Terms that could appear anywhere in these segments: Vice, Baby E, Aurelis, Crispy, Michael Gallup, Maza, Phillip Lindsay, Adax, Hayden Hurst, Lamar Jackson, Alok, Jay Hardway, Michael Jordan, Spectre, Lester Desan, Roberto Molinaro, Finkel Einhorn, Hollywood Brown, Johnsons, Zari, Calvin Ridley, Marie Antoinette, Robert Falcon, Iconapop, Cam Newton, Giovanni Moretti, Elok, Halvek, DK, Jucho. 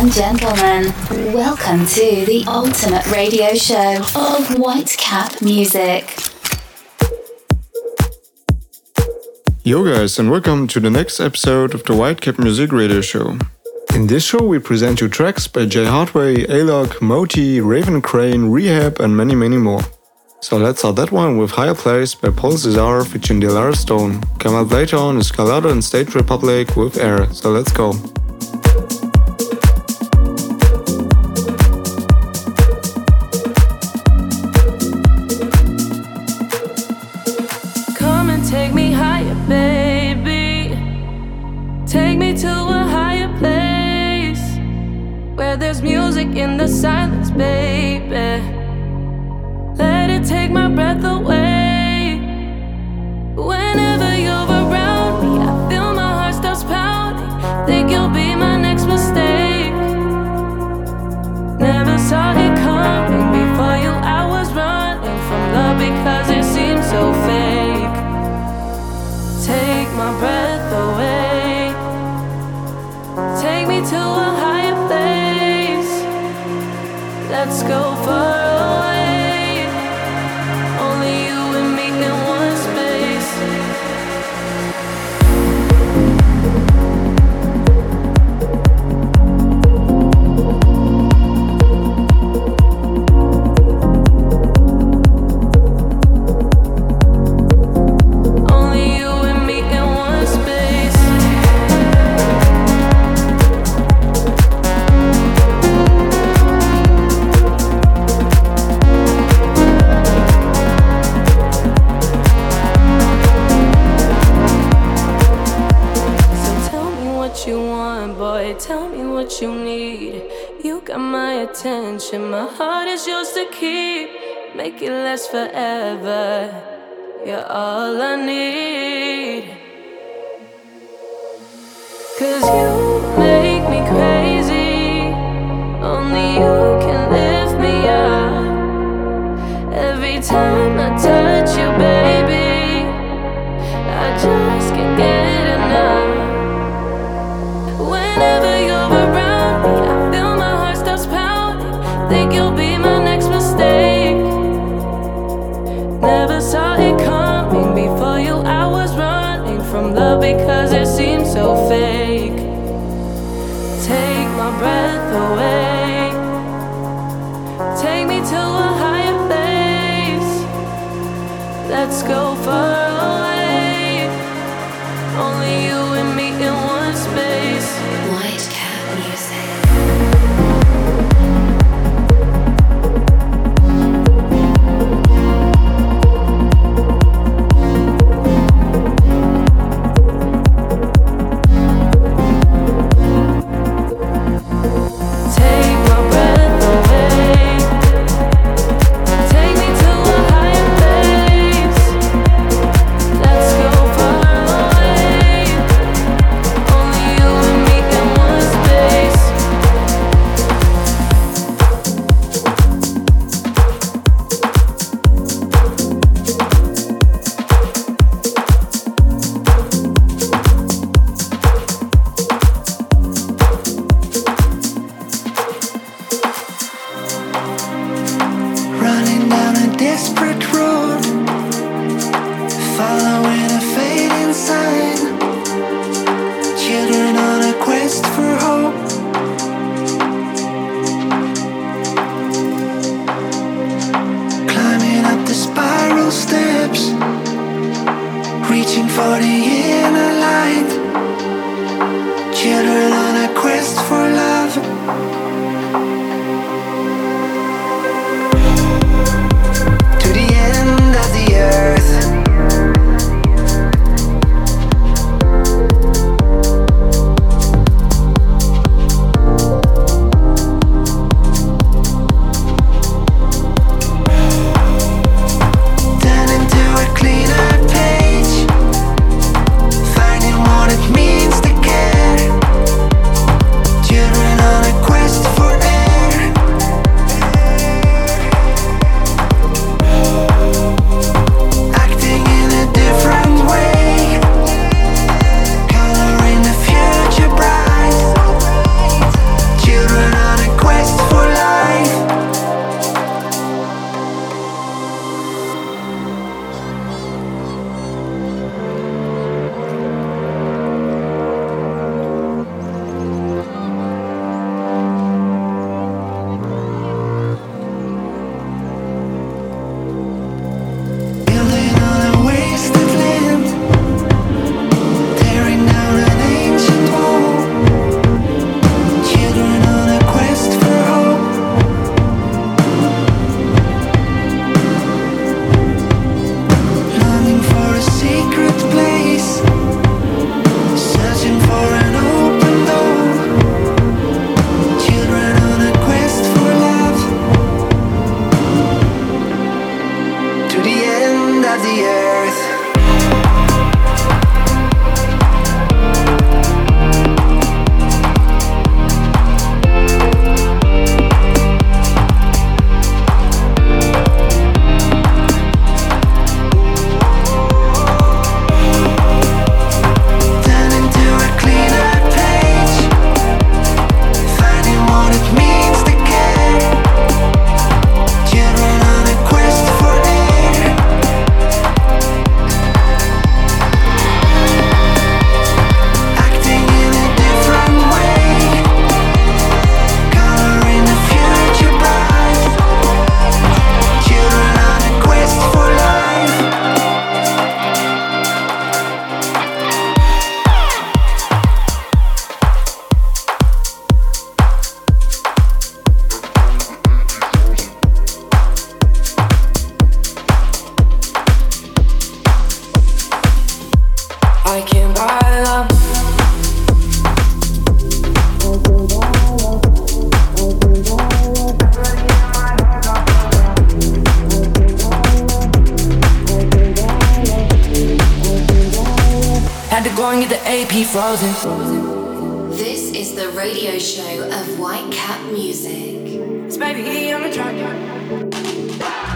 and gentlemen, welcome to the ultimate radio show of Whitecap Music. Yo guys, and welcome to the next episode of the Whitecap Music Radio Show. In this show we present you tracks by Jay Hardway, Alok, Moti, Raven Crane, Rehab and many more. So let's start that one with Higher Place by Paul Cesar featuring Lara Stone. Come out later on Escalada and State Republic with Air, so let's go. In the silence, baby, let it take my breath away. Whenever you're around me, I feel my heart stops pounding. Think you'll be my next mistake. Never saw it coming. Before you, I was running from love because it seemed so fake. Take my breath away. Take me to a higher place. Let's go far away. Only you and me in one space. Only you and me in one space. You need, you got my attention. My heart is yours to keep. Make it last forever. You're all I need. 'Cause you make me crazy. Only you can lift me up. Every time I touch you, baby, I just can't get enough. Whenever you're around, think you'll be my next mistake. Never saw it coming. Before you, I was running from love because it seemed so fake. Take my breath away. Take me to a higher place. Let's go far away. Only you and me in one space. Whitecap Music. Quest AP Frozen. This is the radio show of Whitecap Music. It's Baby E on the track.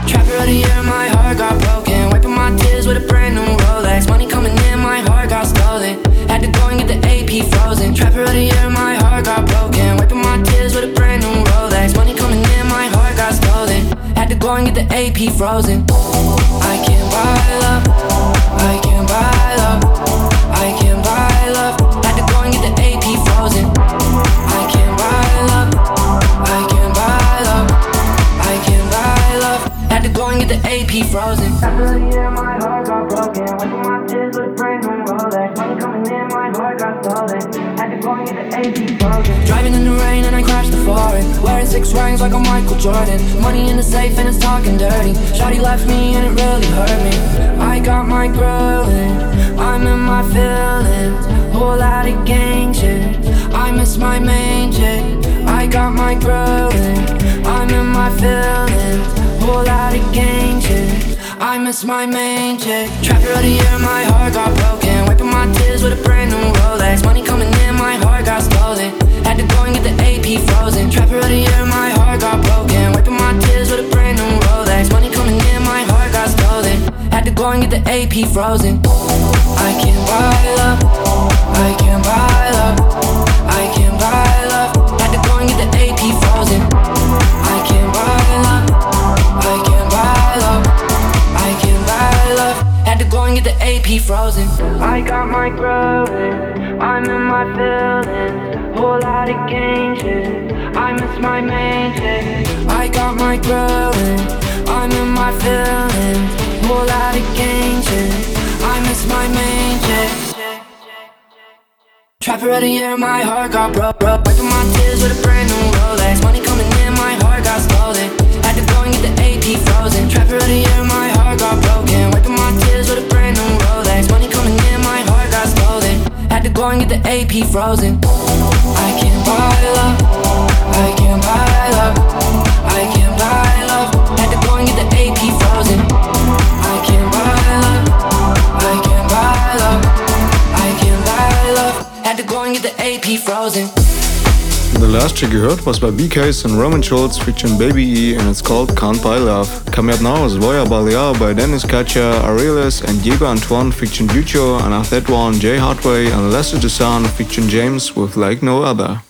Trapper of the year, my heart got broken. Wiping my tears with a brand new Rolex. Money coming in, my heart got stolen. Had to go and get the AP Frozen. Trapper of the year, my heart got broken. Wiping my tears with a brand new Rolex. Money coming in, my heart got stolen. Had to go and get the AP Frozen. I can't buy love. I can't buy love. I can't buy love. Had to go and get the AP Frozen. I can't buy love. I can't buy love. I can't buy love. Had to go and get the AP Frozen. After the year, my heart got broken. Wiping my tears with a brand new Rolex. Money coming in, my heart got stolen. Had to go and get the AP Frozen. Driving in the rain and I crashed the foreign. Wearing six rings like I'm Michael Jordan. Money in the safe and it's talking dirty. Shawty left me and it really hurt me. I got my growling, I'm in my feelings. Whole lot of gang shit, I miss my main shit. I got my growling, I'm in my feelings. Whole lot of gang shit, I miss my main shit. Trapper of the year, my heart got broken. Wiping my tears with a brand new Rolex. Money coming in, my heart got stolen. Had to go and get the AP Frozen. Trapper of the year, my heart got broken. Wiping my tears with a brand new Rolex. Money coming in, my heart got stolen. Had to go and get the AP Frozen. I can't buy love. I can't buy love. I can't buy love. Had to go and get the AP Frozen. I can't buy love. I can't buy love. I can't buy love. Had to go and get the AP Frozen. I got my growing. I'm in my feelings. Whole lot of gang shit, I miss my main shit. I got my growing, I'm in my feelings. Whole lot of gang shit, I miss my main shit. Trapper of the year, my heart got broke. Wiping my tears with a brand new Rolex. Money coming in, my heart got stolen. Had to go and get the AP Frozen. Trapper of the year, my heart got broken. Wiping my tears with a brand new Rolex. Money coming in, my heart got stolen. Had to go and get the AP Frozen. I can't buy love, I can't buy love, I can't buy love. Had to go and get the AP Frozen. I can't buy love, I can't buy love, I can't buy love. Had to go and get the AP Frozen. The last track you heard was by BKS and Roman Schultz featuring Baby E, and it's called Can't Buy Love. Coming up now is Voya Baliar by Dennis Kacha, Aurelis and Diego Antoine featuring Jucho, and after that one Jay Hardway and Lester Desan featuring James with Like No Other.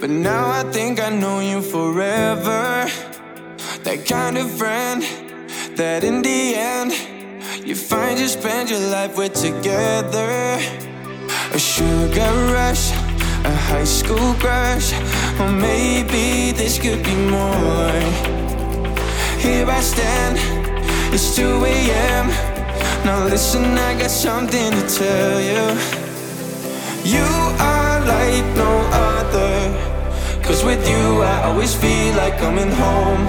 But now I think I know you forever. That kind of friend that in the end you find you spend your life with together. A sugar rush, a high school crush, or maybe this could be more. Here I stand, it's 2 a.m. Now listen, I got something to tell you. You are like no other, cause with you I always feel like coming home.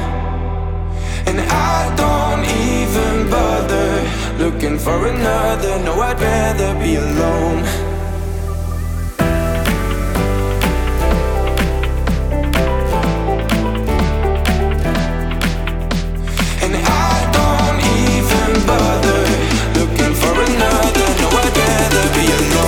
And I don't even bother looking for another, no, I'd rather be alone. And I don't even bother looking for another, no, I'd rather be alone.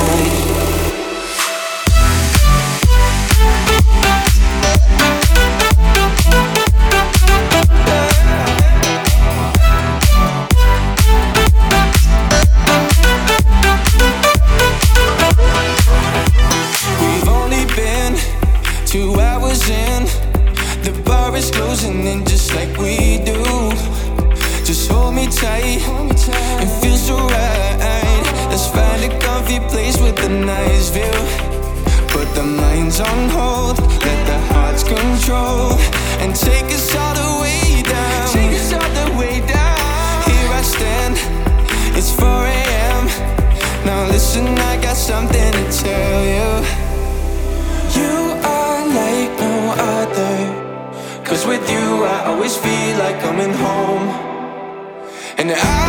I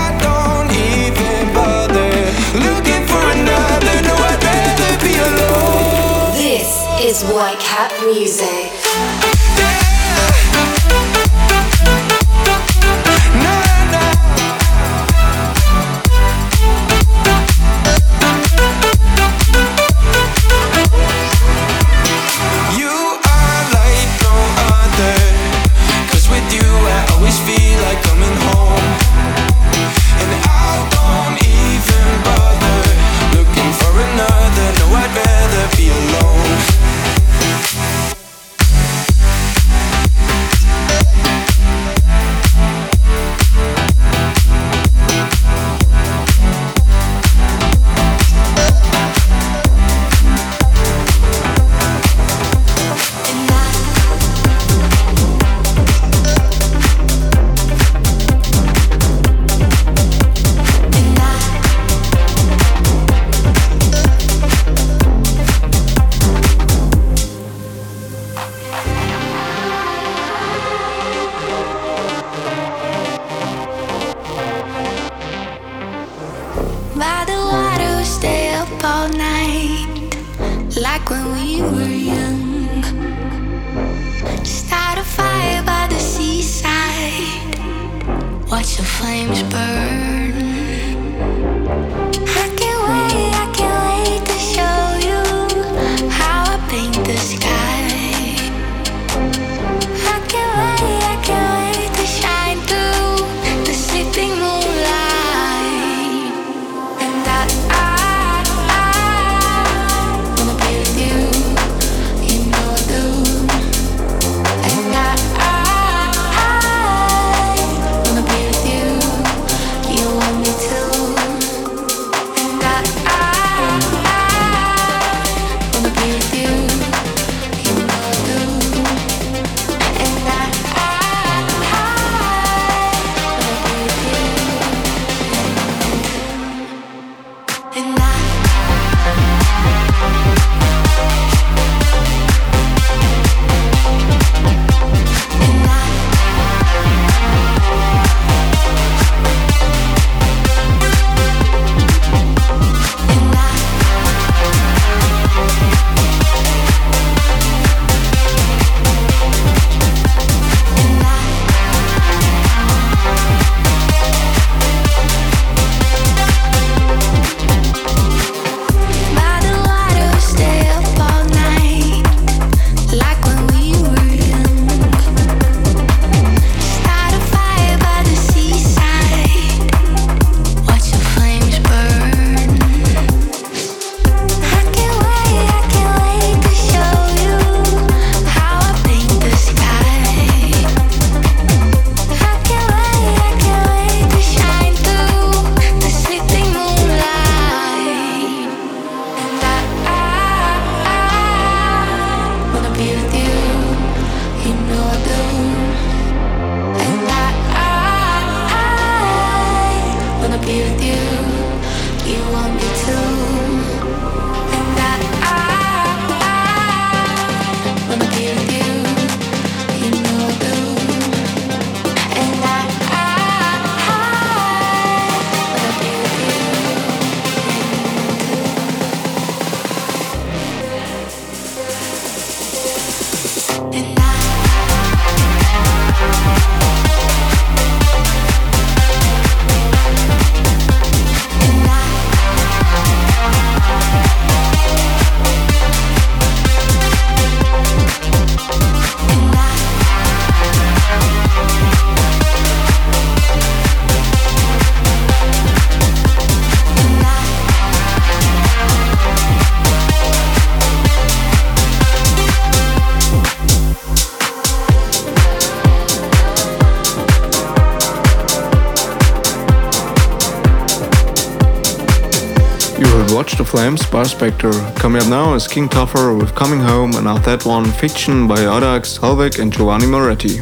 Watch the Flames by Spectre. Coming up now is King Tuffer with Coming Home, and after that one, Fiction by Adax, Halvek and Giovanni Moretti.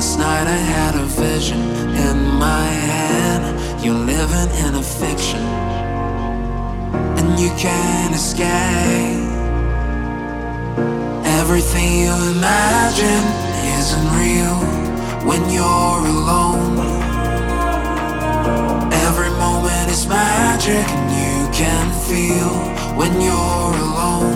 Last night I had a vision in my head. You're living in a fiction, and you can't escape. Everything you imagine isn't real when you're alone. Every moment is magic, and you can feel when you're alone.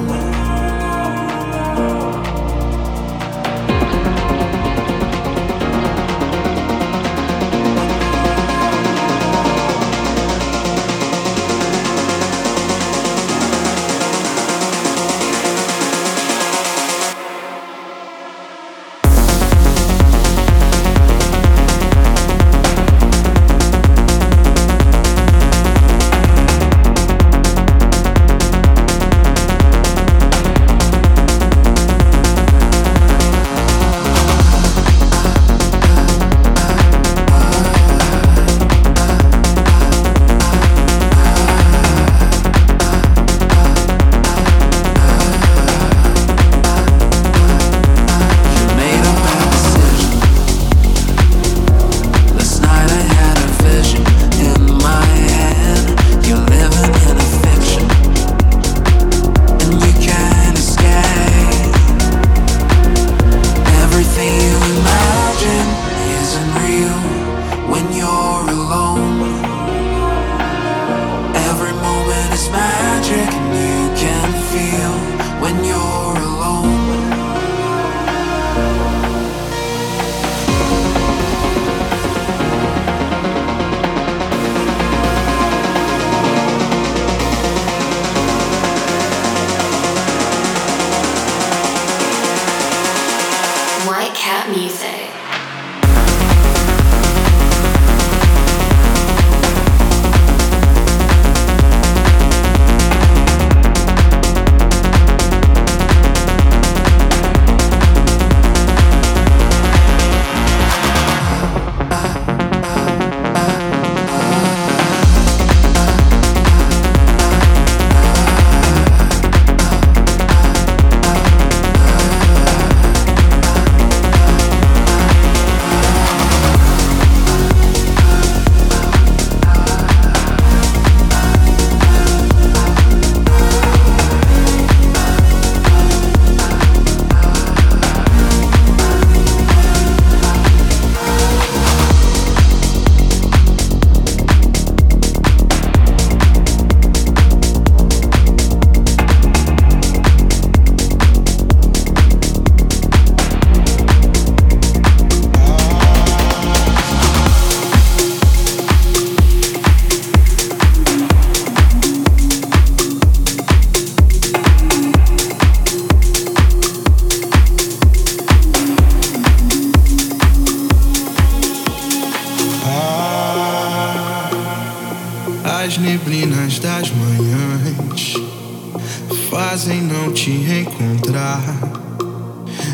As neblinas das manhãs fazem não te encontrar.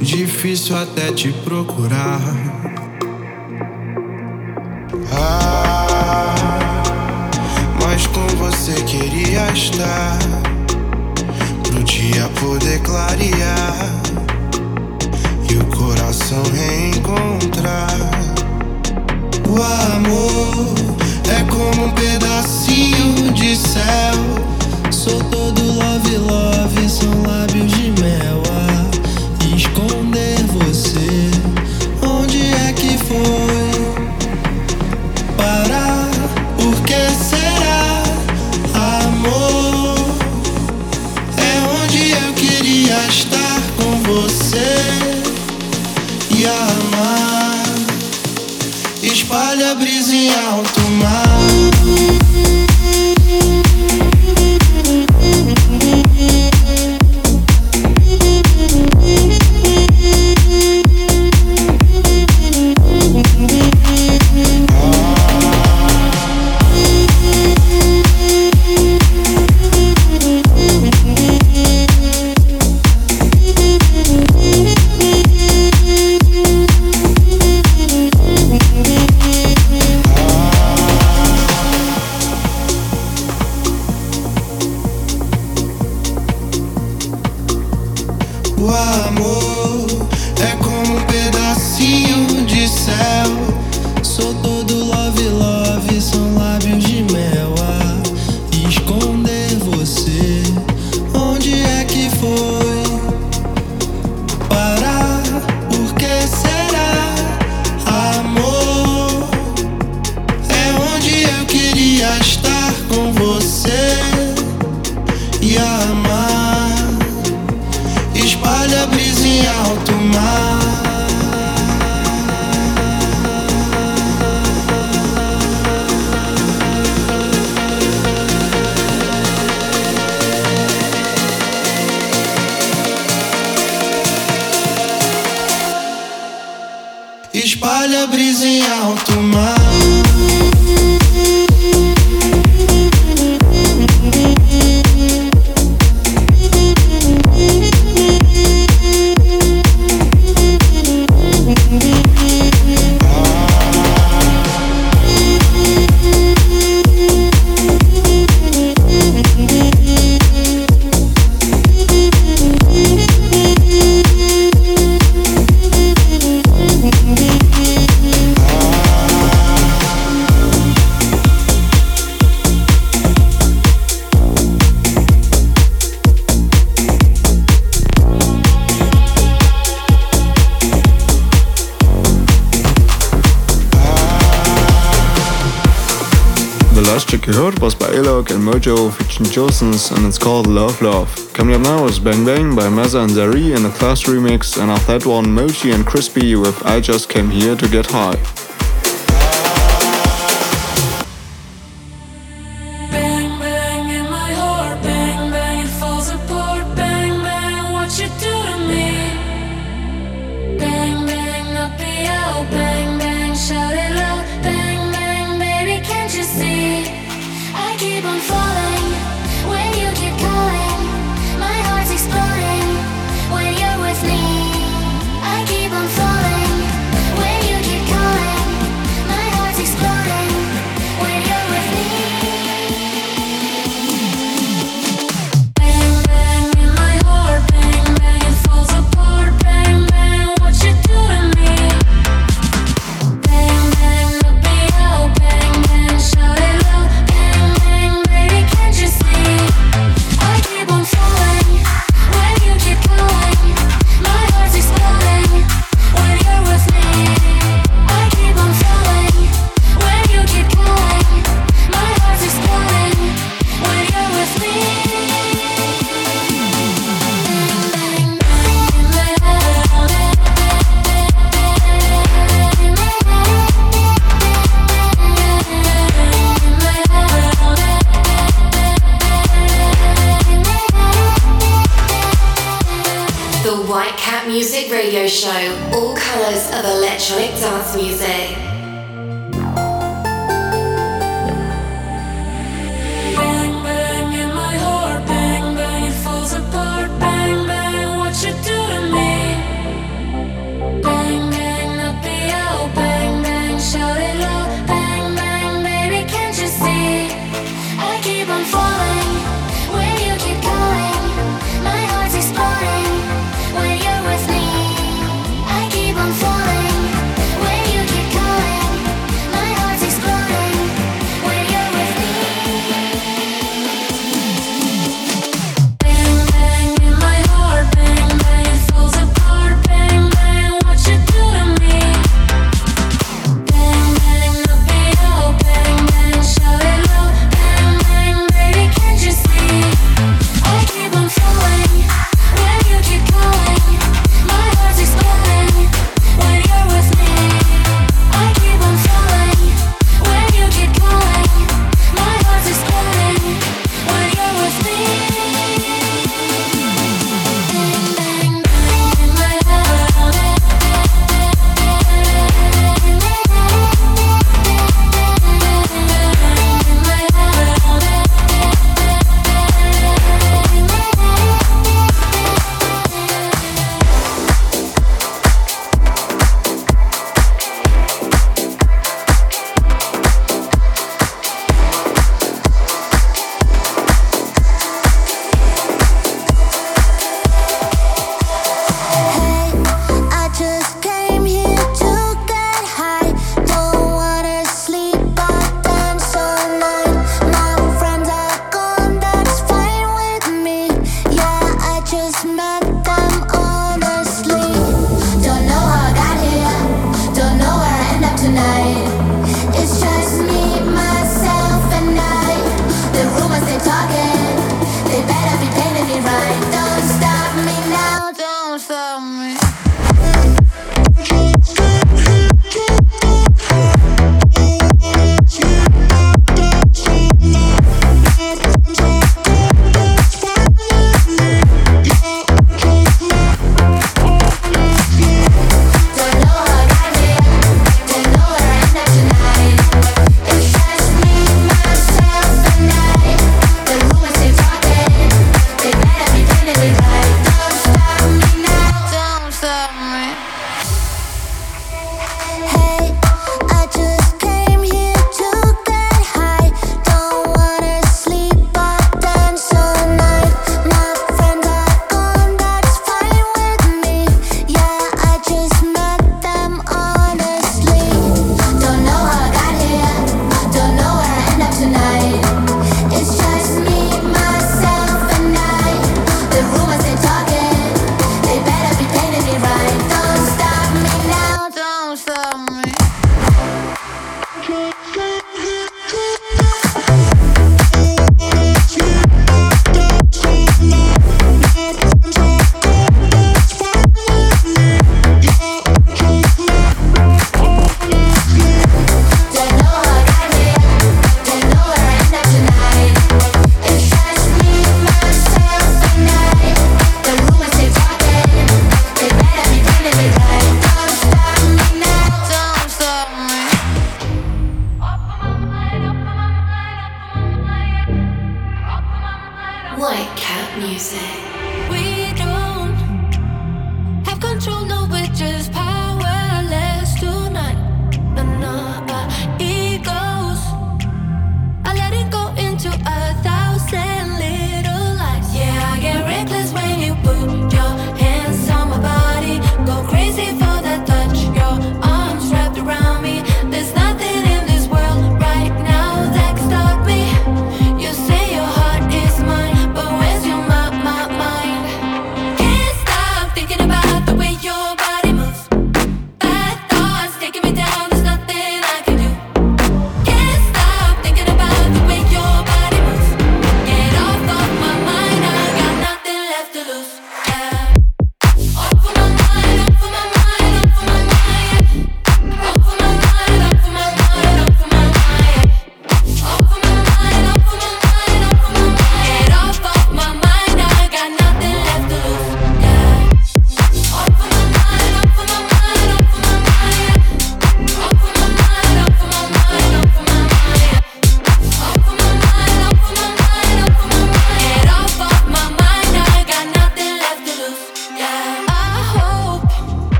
Difícil até te procurar. Mas com você queria estar, pro dia poder clarear e o coração reencontrar. O amor é como um pedacinho de céu. Sou todo love, love, são lábios de mel a esconder você. Onde é que foi parar? Por que será? Amor é onde eu queria estar com você e amar. Espalha a brisa em alto mar. O amor é como um pedacinho de e a amar. Espalha a brisa em alto mar. Espalha a brisa em alto mar. You heard was by Elok and Mojo featuring Johnsons, and it's called Love Love. Coming up now is Bang Bang by Maza and Zari in a Class remix, and after that one Moti and Crispy with I Just Came Here to Get High. Falling, when you keep calling, my heart's exploding. When you're with me, I keep on falling. When you keep calling,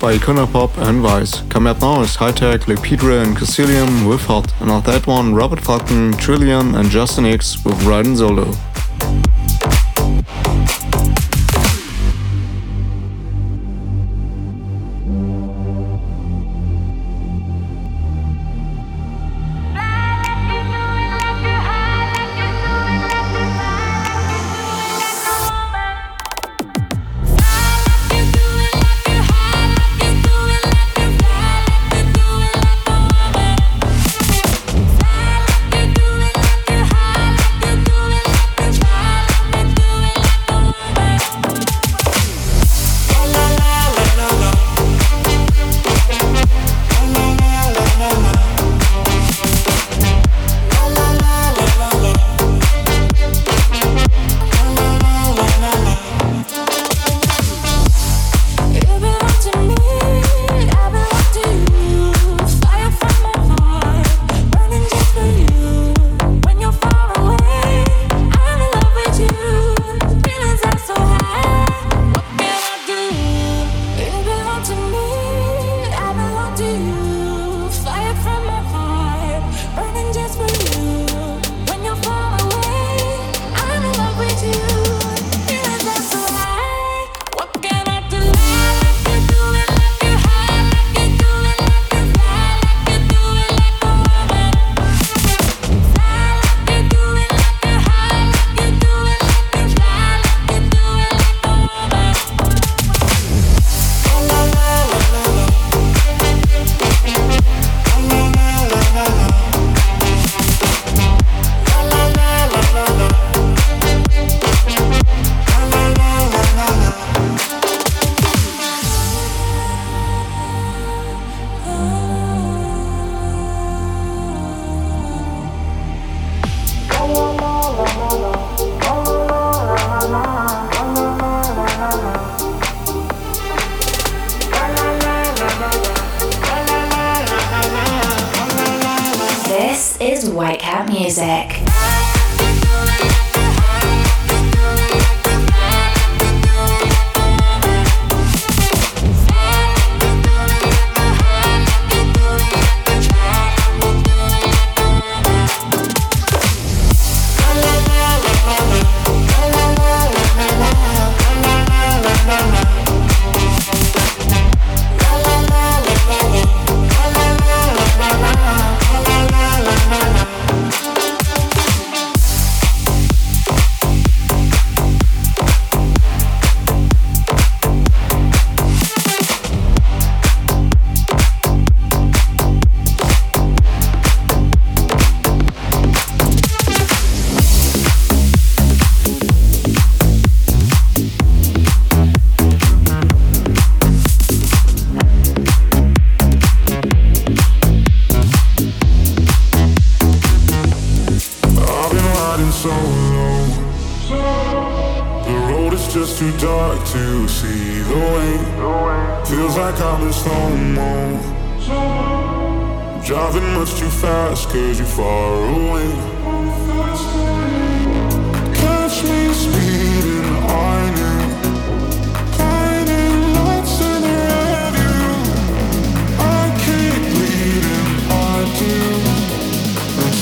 By Iconapop and Vice. Coming up now is Hightech, Lepidra and Caecilium with Hot, and on that one Robert Falcon, Trillion and Justin X with Raiden Solo. This is Whitecap Music. riding so low. The road is just too dark to see the way. Feels like I'm in slow-mo. Driving much too fast cause you're far away. Catch me speeding on you.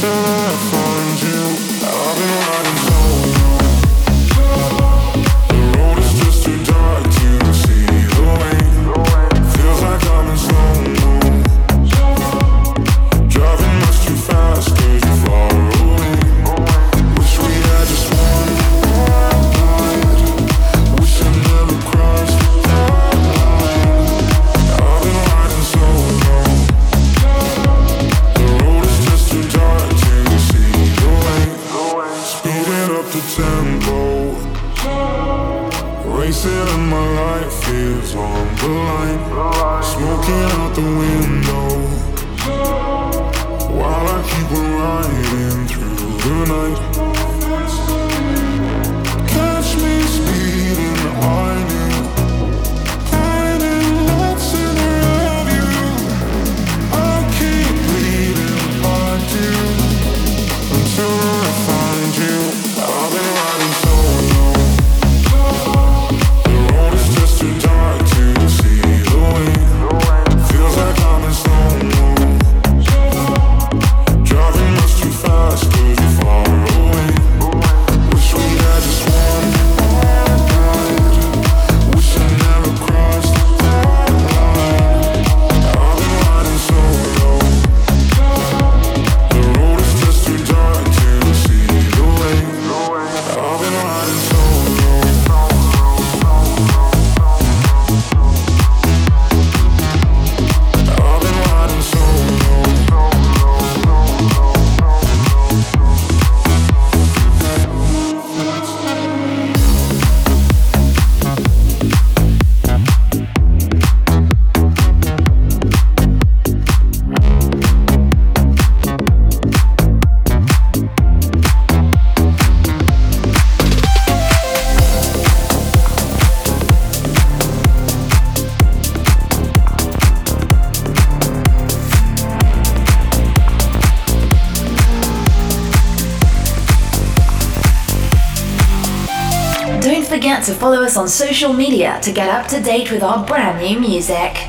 Until I find you, I've been riding so long. The road is just too dark to see the way. Feels like I'm in slow-mo. Driving much too fast cause you're far away. Wish we had just one night. Wish I never crossed that line. I've been riding so long. Tempo, racing and my life is on the line. Smoking out the window while I keep on riding through the night. Catch me speeding, hiding lights in the rearview. I keep bleeding, I do, until I find you. I've been riding so long. The road is just too dark to see the way. Feels like I'm in slow-mo. Driving much too fast cause you're far away. Wish we had just one more night. Wish I never crossed that line. I've been riding so low. The road is just too dark to see the way. I've been riding so low. I've been riding so Forget to follow us on social media to get up to date with our brand new music.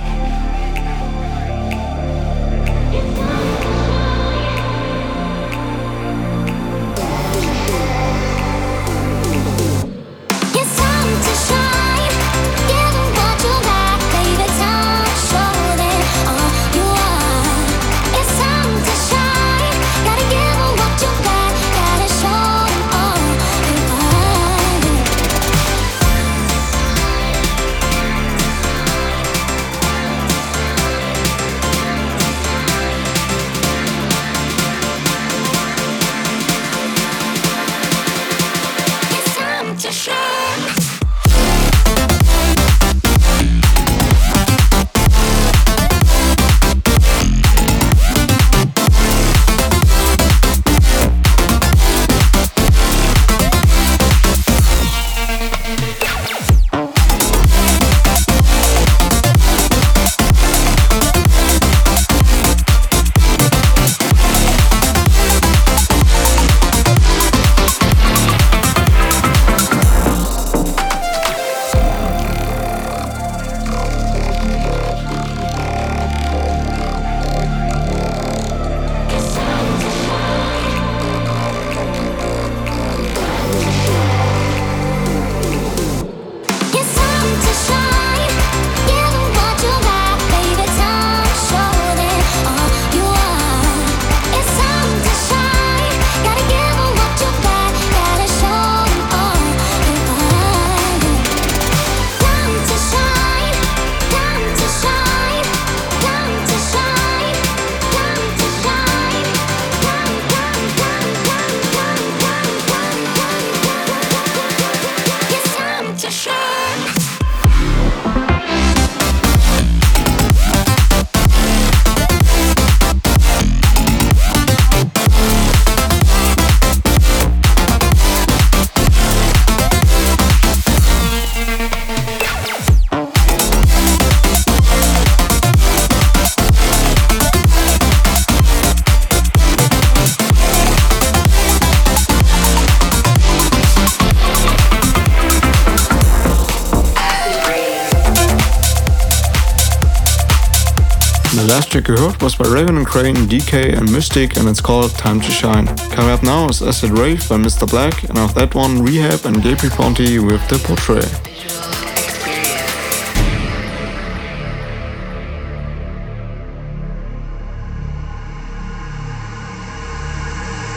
Last track you heard was by Raven Crane, DK and Mystic, and it's called Time to Shine. Coming up now is Acid Rave by Mr. Black, and after that one, Rehab and Gaby Ponty with The Portrait.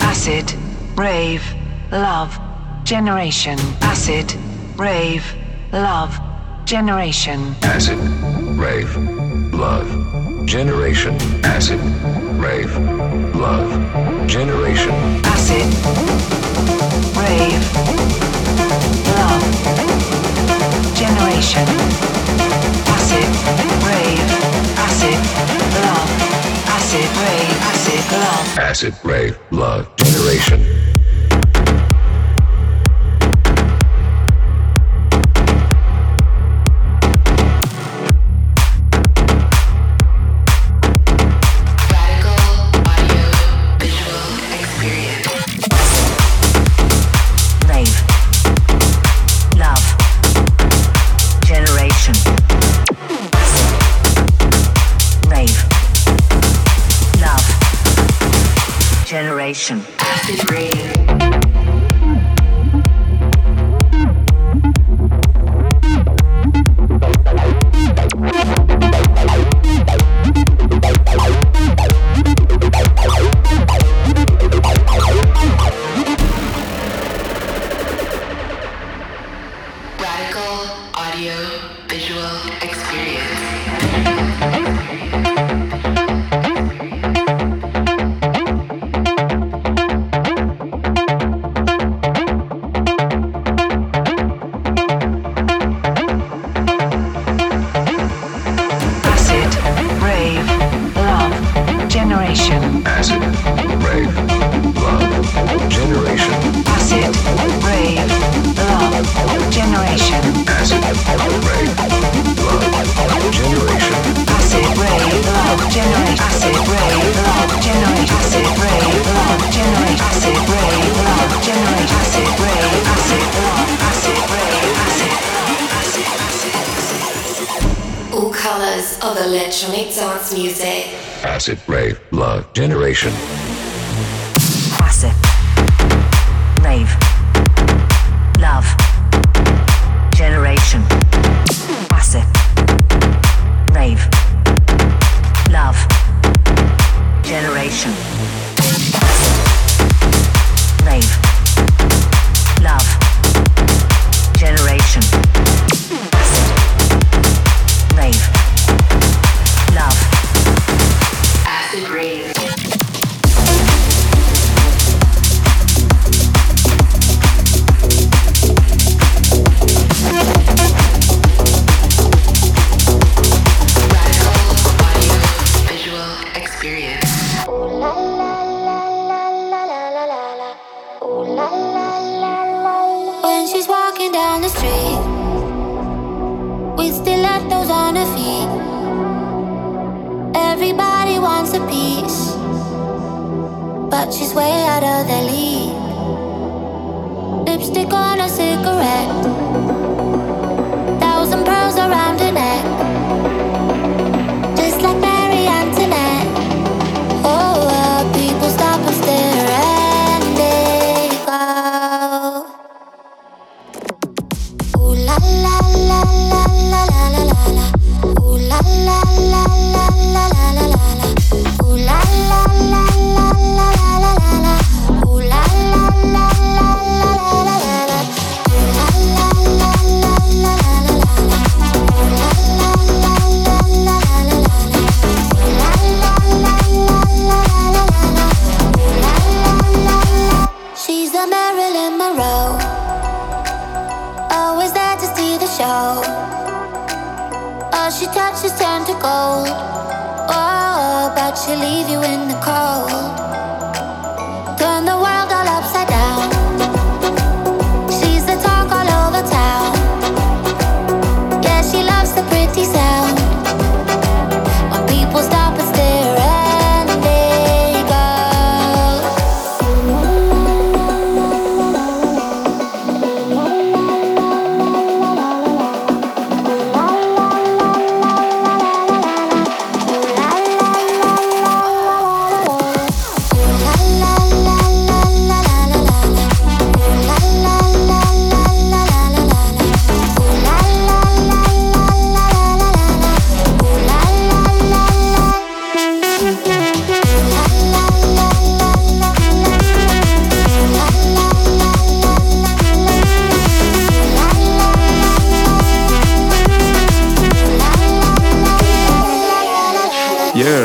Acid, Rave, Love, Generation. Acid, Rave, Love, Generation. Acid, Rave, Love, Generation. Acid, Rave, Love, Generation. Acid, Rave, Love, Generation. Acid, Rave, Acid, Love, Acid, Rave, Acid, Love. Acid, Rave, Love, Generation. Acid Rave. Acid, Rave, Love, Generation. Acid, Rave, Love, Generation. Acid, Rave, Love, Generation. Acid, Rave, Love, Generation. Acid, Rave, Love. Great. She's way out of the league. Lipstick on a cigarette, 1,000 pearls around her neck, just like Marie Antoinette. Oh, people stop and stare and they go. Ooh la la la la la la la la. Ooh la la la la la la la la. Ooh la la la la la la.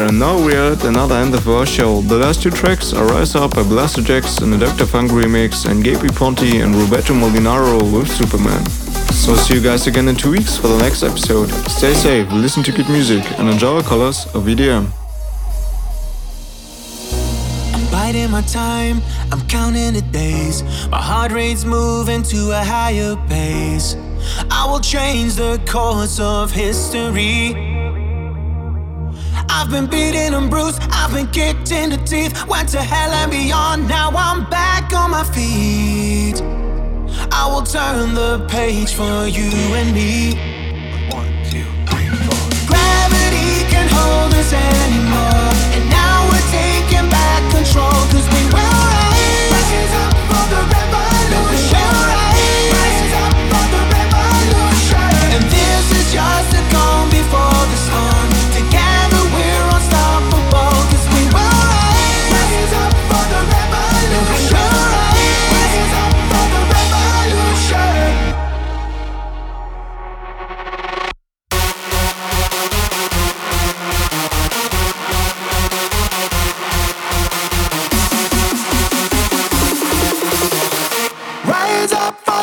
and now we are at another end of our show. The last two tracks are Rise Up by Blasterjax and a Dr. Funk remix, and Gaby Ponti and Roberto Molinaro with Superman. So see you guys again in 2 weeks for the next episode. Stay safe, listen to good music, and enjoy our colors of EDM. Biding my time, I'm counting the days. My heart rate's moving to a higher pace. I will change the course of history. I've been beaten and bruised, I've been kicked in the teeth. Went to hell and beyond, now I'm back on my feet. I will turn the page for you and me. 1, 2, 3, 4 Gravity can't hold us anymore, and now we're taking back control, 'cause we will rise. Rises up for the revolution. We'll rise. Rises up for the revolution. And this is just the calm before the storm. Together we're unstoppable, 'cause we will rise. Rises up for the revolution. We'll rise. Rises up for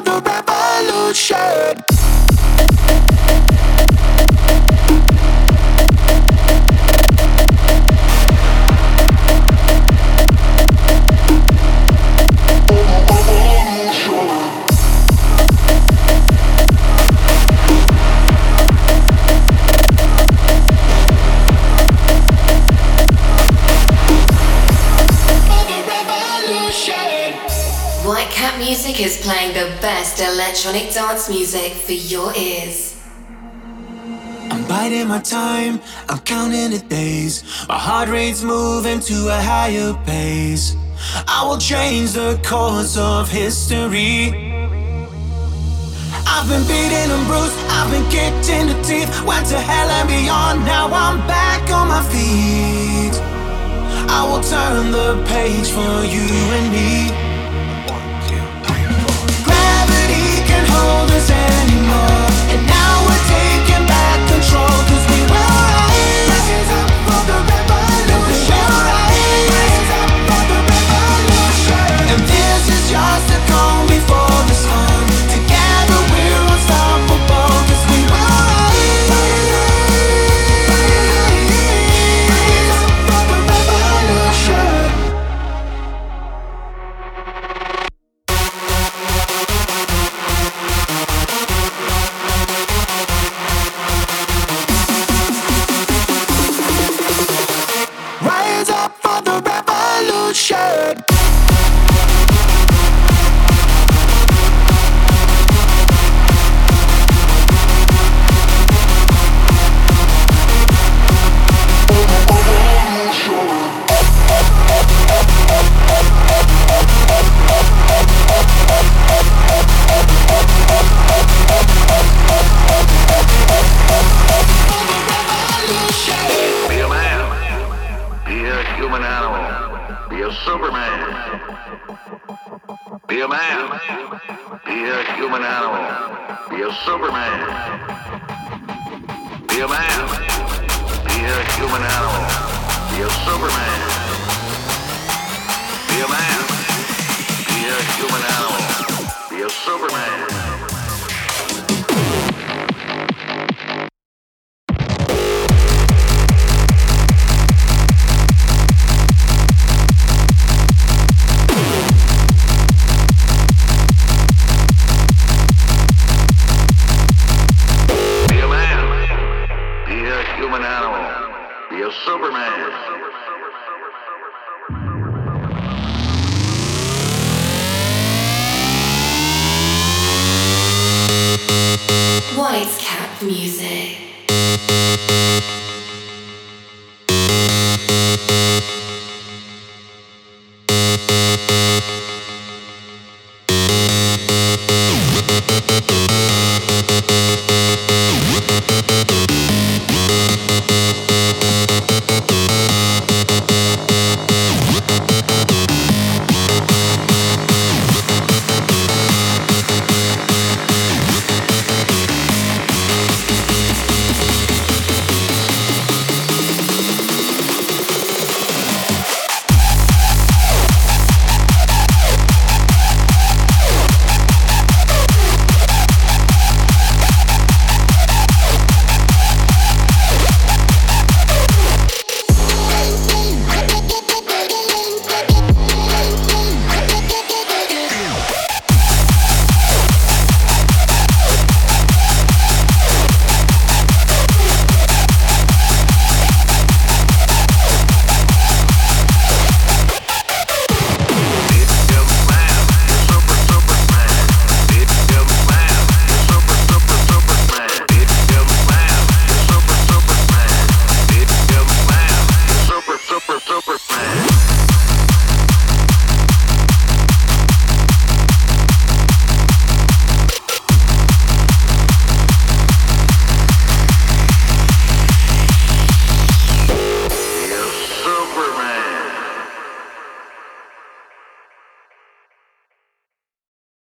the revolution. Shut up. Is playing the best electronic dance music for your ears. I'm biding my time, I'm counting the days. My heart rate's moving to a higher pace. I will change the course of history. I've been beaten and bruised, I've been kicked in the teeth. Went to hell and beyond, now I'm back on my feet. I will turn the page for you and me. Hold us anymore, and now we're taking back control, 'cause we will rise. Rises up for the revolution. We'll rise. Rises up for the revolution. And this is just the calm before the storm. Together we're unstoppable, 'cause we will rise. Rises up for the revolution. Music.